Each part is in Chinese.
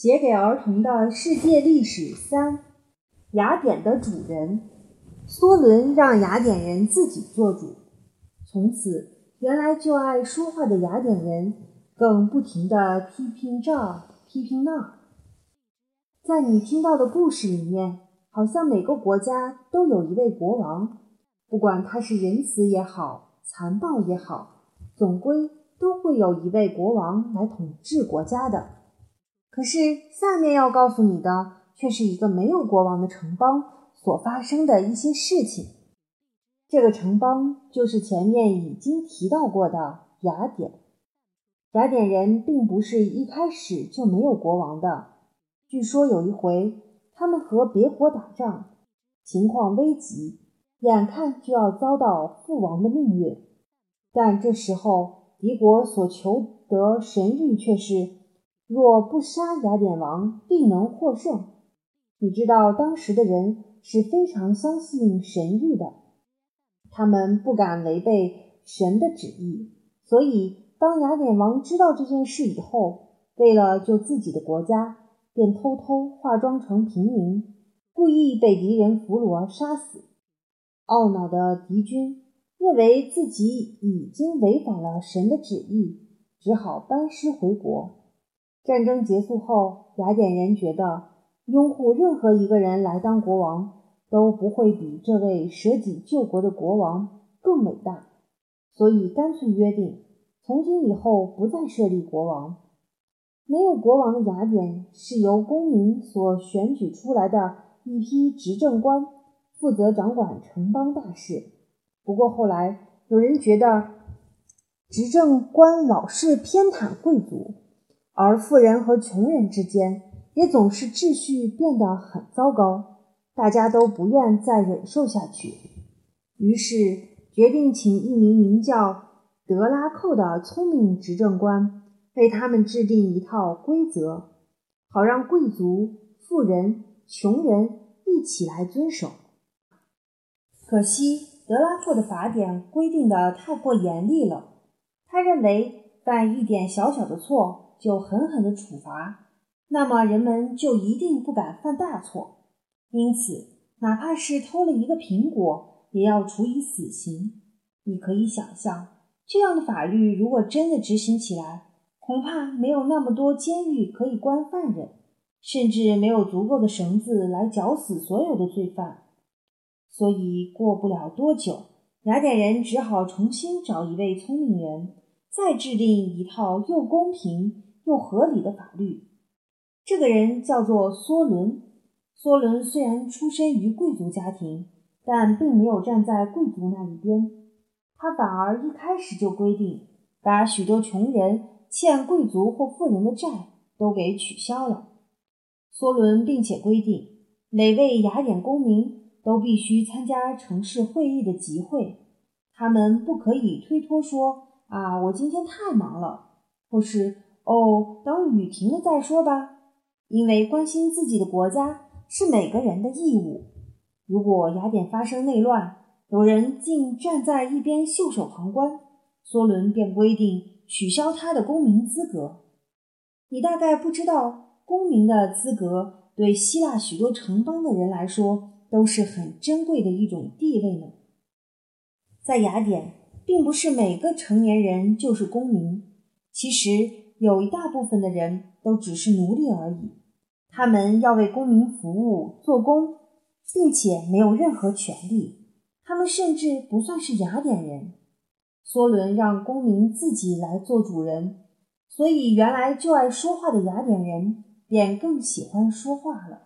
写给儿童的世界历史3：雅典的主人。梭伦让雅典人自己做主，从此原来就爱说话的雅典人更不停地批评这批评那。在你听到的故事里面，好像每个国家都有一位国王，不管他是仁慈也好，残暴也好，总归都会有一位国王来统治国家的。可是下面要告诉你的却是一个没有国王的城邦所发生的一些事情。这个城邦就是前面已经提到过的雅典。雅典人并不是一开始就没有国王的，据说有一回他们和别国打仗，情况危急，眼看就要遭到覆亡的命运，但这时候敌国所求得神谕却是若不杀雅典王必能获胜。你知道当时的人是非常相信神谕的，他们不敢违背神的旨意，所以当雅典王知道这件事以后，为了救自己的国家，便偷偷化妆成平民，故意被敌人俘虏杀死。懊恼的敌军认为自己已经违反了神的旨意，只好班师回国。战争结束后，雅典人觉得拥护任何一个人来当国王都不会比这位舍己救国的国王更伟大，所以干脆约定从今以后不再设立国王。没有国王的雅典是由公民所选举出来的一批执政官负责掌管城邦大事。不过后来有人觉得执政官老是偏袒贵族，而富人和穷人之间也总是秩序变得很糟糕，大家都不愿再忍受下去，于是决定请一名名叫德拉寇的聪明执政官为他们制定一套规则，好让贵族、富人、穷人一起来遵守。可惜德拉寇的法典规定的太过严厉了，他认为犯一点小小的错就狠狠的处罚，那么人们就一定不敢犯大错，因此哪怕是偷了一个苹果也要处以死刑。你可以想象，这样的法律如果真的执行起来，恐怕没有那么多监狱可以关犯人，甚至没有足够的绳子来绞死所有的罪犯。所以过不了多久，雅典人只好重新找一位聪明人，再制定一套又公平又合理的法律。这个人叫做梭伦。梭伦虽然出身于贵族家庭，但并没有站在贵族那一边，他反而一开始就规定把许多穷人欠贵族或富人的债都给取消了。梭伦并且规定每位雅典公民都必须参加城市会议的集会，他们不可以推脱说我今天太忙了，或是等雨停了再说吧，因为关心自己的国家是每个人的义务。如果雅典发生内乱，有人竟站在一边袖手旁观，梭伦便规定取消他的公民资格。你大概不知道，公民的资格对希腊许多城邦的人来说都是很珍贵的一种地位呢。在雅典，并不是每个成年人就是公民，其实有一大部分的人都只是奴隶而已，他们要为公民服务、做工，并且没有任何权利，他们甚至不算是雅典人。梭伦让公民自己来做主人，所以原来就爱说话的雅典人便更喜欢说话了。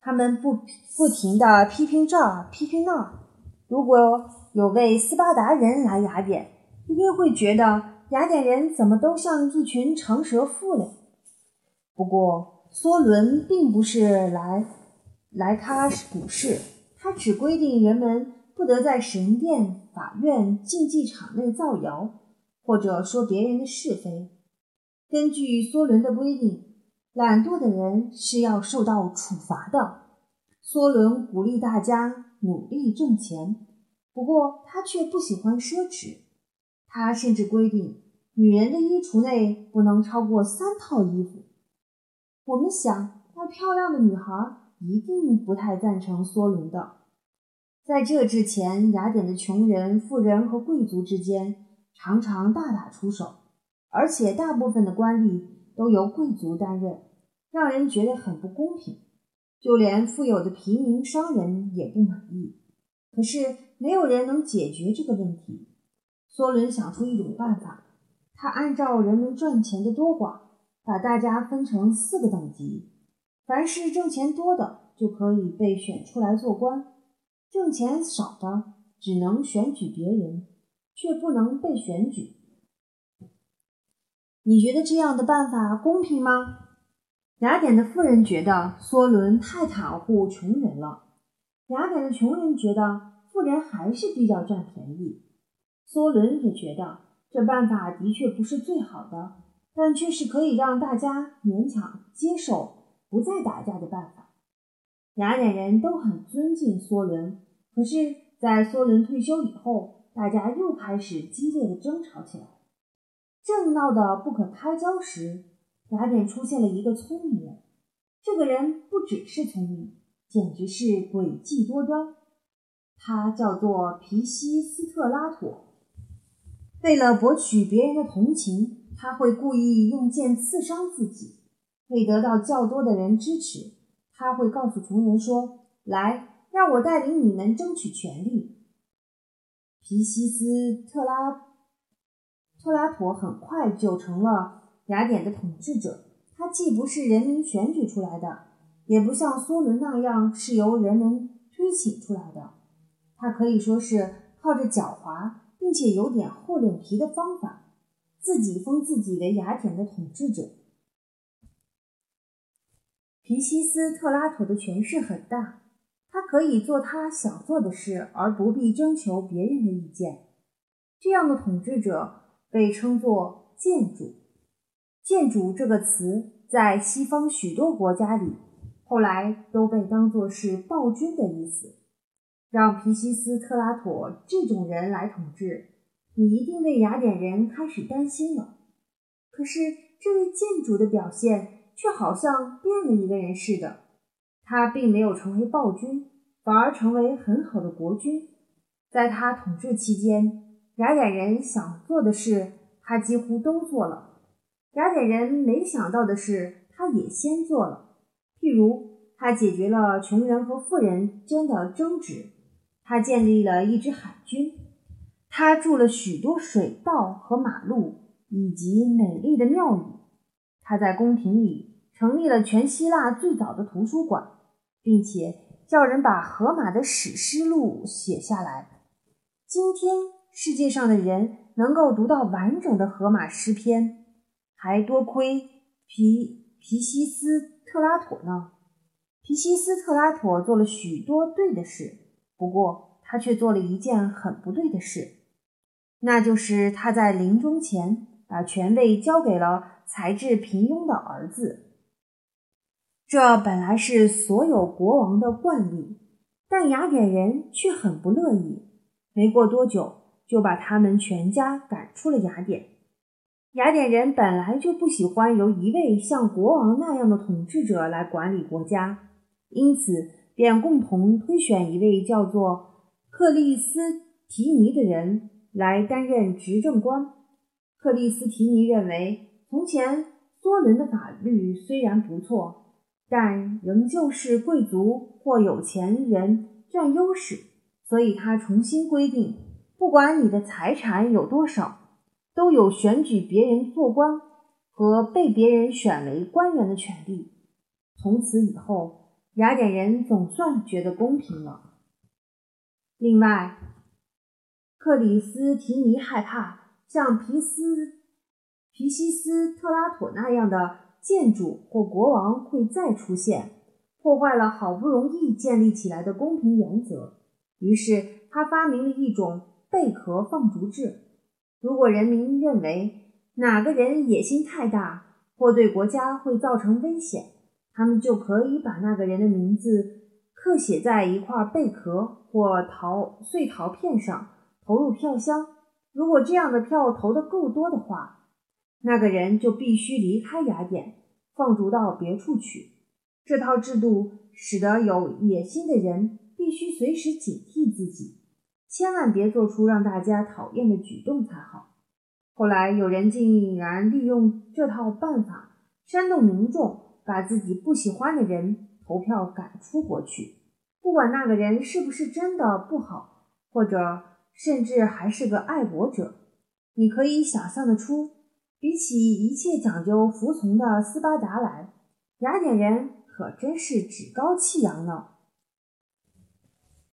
他们不停地批评这批评那。如果有位斯巴达人来雅典，一定会觉得雅典人怎么都像一群长舌妇嘞。不过梭伦并不是来他股市，他只规定人们不得在神殿、法院、竞技场内造谣，或者说别人的是非。根据梭伦的规定，懒惰的人是要受到处罚的。梭伦鼓励大家努力挣钱，不过他却不喜欢奢侈。他甚至规定，女人的衣橱内不能超过3套衣服。我们想，那漂亮的女孩一定不太赞成梭伦的。在这之前，雅典的穷人、富人和贵族之间常常大打出手，而且大部分的官吏都由贵族担任，让人觉得很不公平。就连富有的平民商人也不满意，可是没有人能解决这个问题。梭伦想出一种办法，他按照人们赚钱的多寡，把大家分成4个等级，凡是挣钱多的就可以被选出来做官，挣钱少的只能选举别人，却不能被选举。你觉得这样的办法公平吗？雅典的富人觉得梭伦太袒护穷人了，雅典的穷人觉得富人还是比较占便宜。梭伦也觉得这办法的确不是最好的，但却是可以让大家勉强接受不再打架的办法。雅典人都很尊敬梭伦，可是在梭伦退休以后，大家又开始激烈的争吵起来。正闹得不可开交时，雅典出现了一个聪明人，这个人不只是聪明，简直是诡计多端。他叫做皮西斯特拉妥。为了博取别人的同情，他会故意用剑刺伤自己。为得到较多的人支持，他会告诉穷人说：“来，让我带领你们争取权利。”皮西斯特拉妥很快就成了雅典的统治者，他既不是人民选举出来的，也不像梭伦那样是由人们推请出来的，他可以说是靠着狡猾并且有点厚脸皮的方法，自己封自己为雅典的统治者。皮西斯特拉妥的权势很大，他可以做他想做的事，而不必征求别人的意见。这样的统治者被称作建主。建主这个词在西方许多国家里后来都被当作是暴君的意思。让皮西斯特拉妥这种人来统治，你一定为雅典人开始担心了。可是这位建主的表现却好像变了一个人似的，他并没有成为暴君，反而成为很好的国君。在他统治期间，雅典人想做的事他几乎都做了，雅典人没想到的事他也先做了。譬如他解决了穷人和富人间的争执，他建立了一支海军，他筑了许多水道和马路以及美丽的庙宇，他在宫廷里成立了全希腊最早的图书馆，并且叫人把荷马的史诗录写下来。今天世界上的人能够读到完整的荷马诗篇，还多亏皮西斯特拉妥呢。皮西斯特拉妥做了许多对的事，不过他却做了一件很不对的事，那就是他在临终前把权位交给了才智平庸的儿子。这本来是所有国王的惯例，但雅典人却很不乐意，没过多久就把他们全家赶出了雅典。雅典人本来就不喜欢由一位像国王那样的统治者来管理国家，因此便共同推选一位叫做克利斯提尼的人来担任执政官。克利斯提尼认为，从前梭伦的法律虽然不错，但仍旧是贵族或有钱人占优势，所以他重新规定，不管你的财产有多少，都有选举别人做官和被别人选为官员的权利。从此以后，雅典人总算觉得公平了。另外，克里斯提尼害怕像皮西斯特拉妥那样的建主或国王会再出现，破坏了好不容易建立起来的公平原则，于是他发明了一种贝壳放逐制。如果人民认为哪个人野心太大或对国家会造成危险，他们就可以把那个人的名字刻写在一块贝壳或碎陶片上，投入票箱。如果这样的票投得够多的话，那个人就必须离开雅典，放逐到别处去。这套制度使得有野心的人必须随时警惕自己，千万别做出让大家讨厌的举动才好。后来有人竟然利用这套办法煽动民众把自己不喜欢的人投票赶出国去，不管那个人是不是真的不好，或者甚至还是个爱国者。你可以想象得出，比起一切讲究服从的斯巴达来，雅典人可真是趾高气扬了。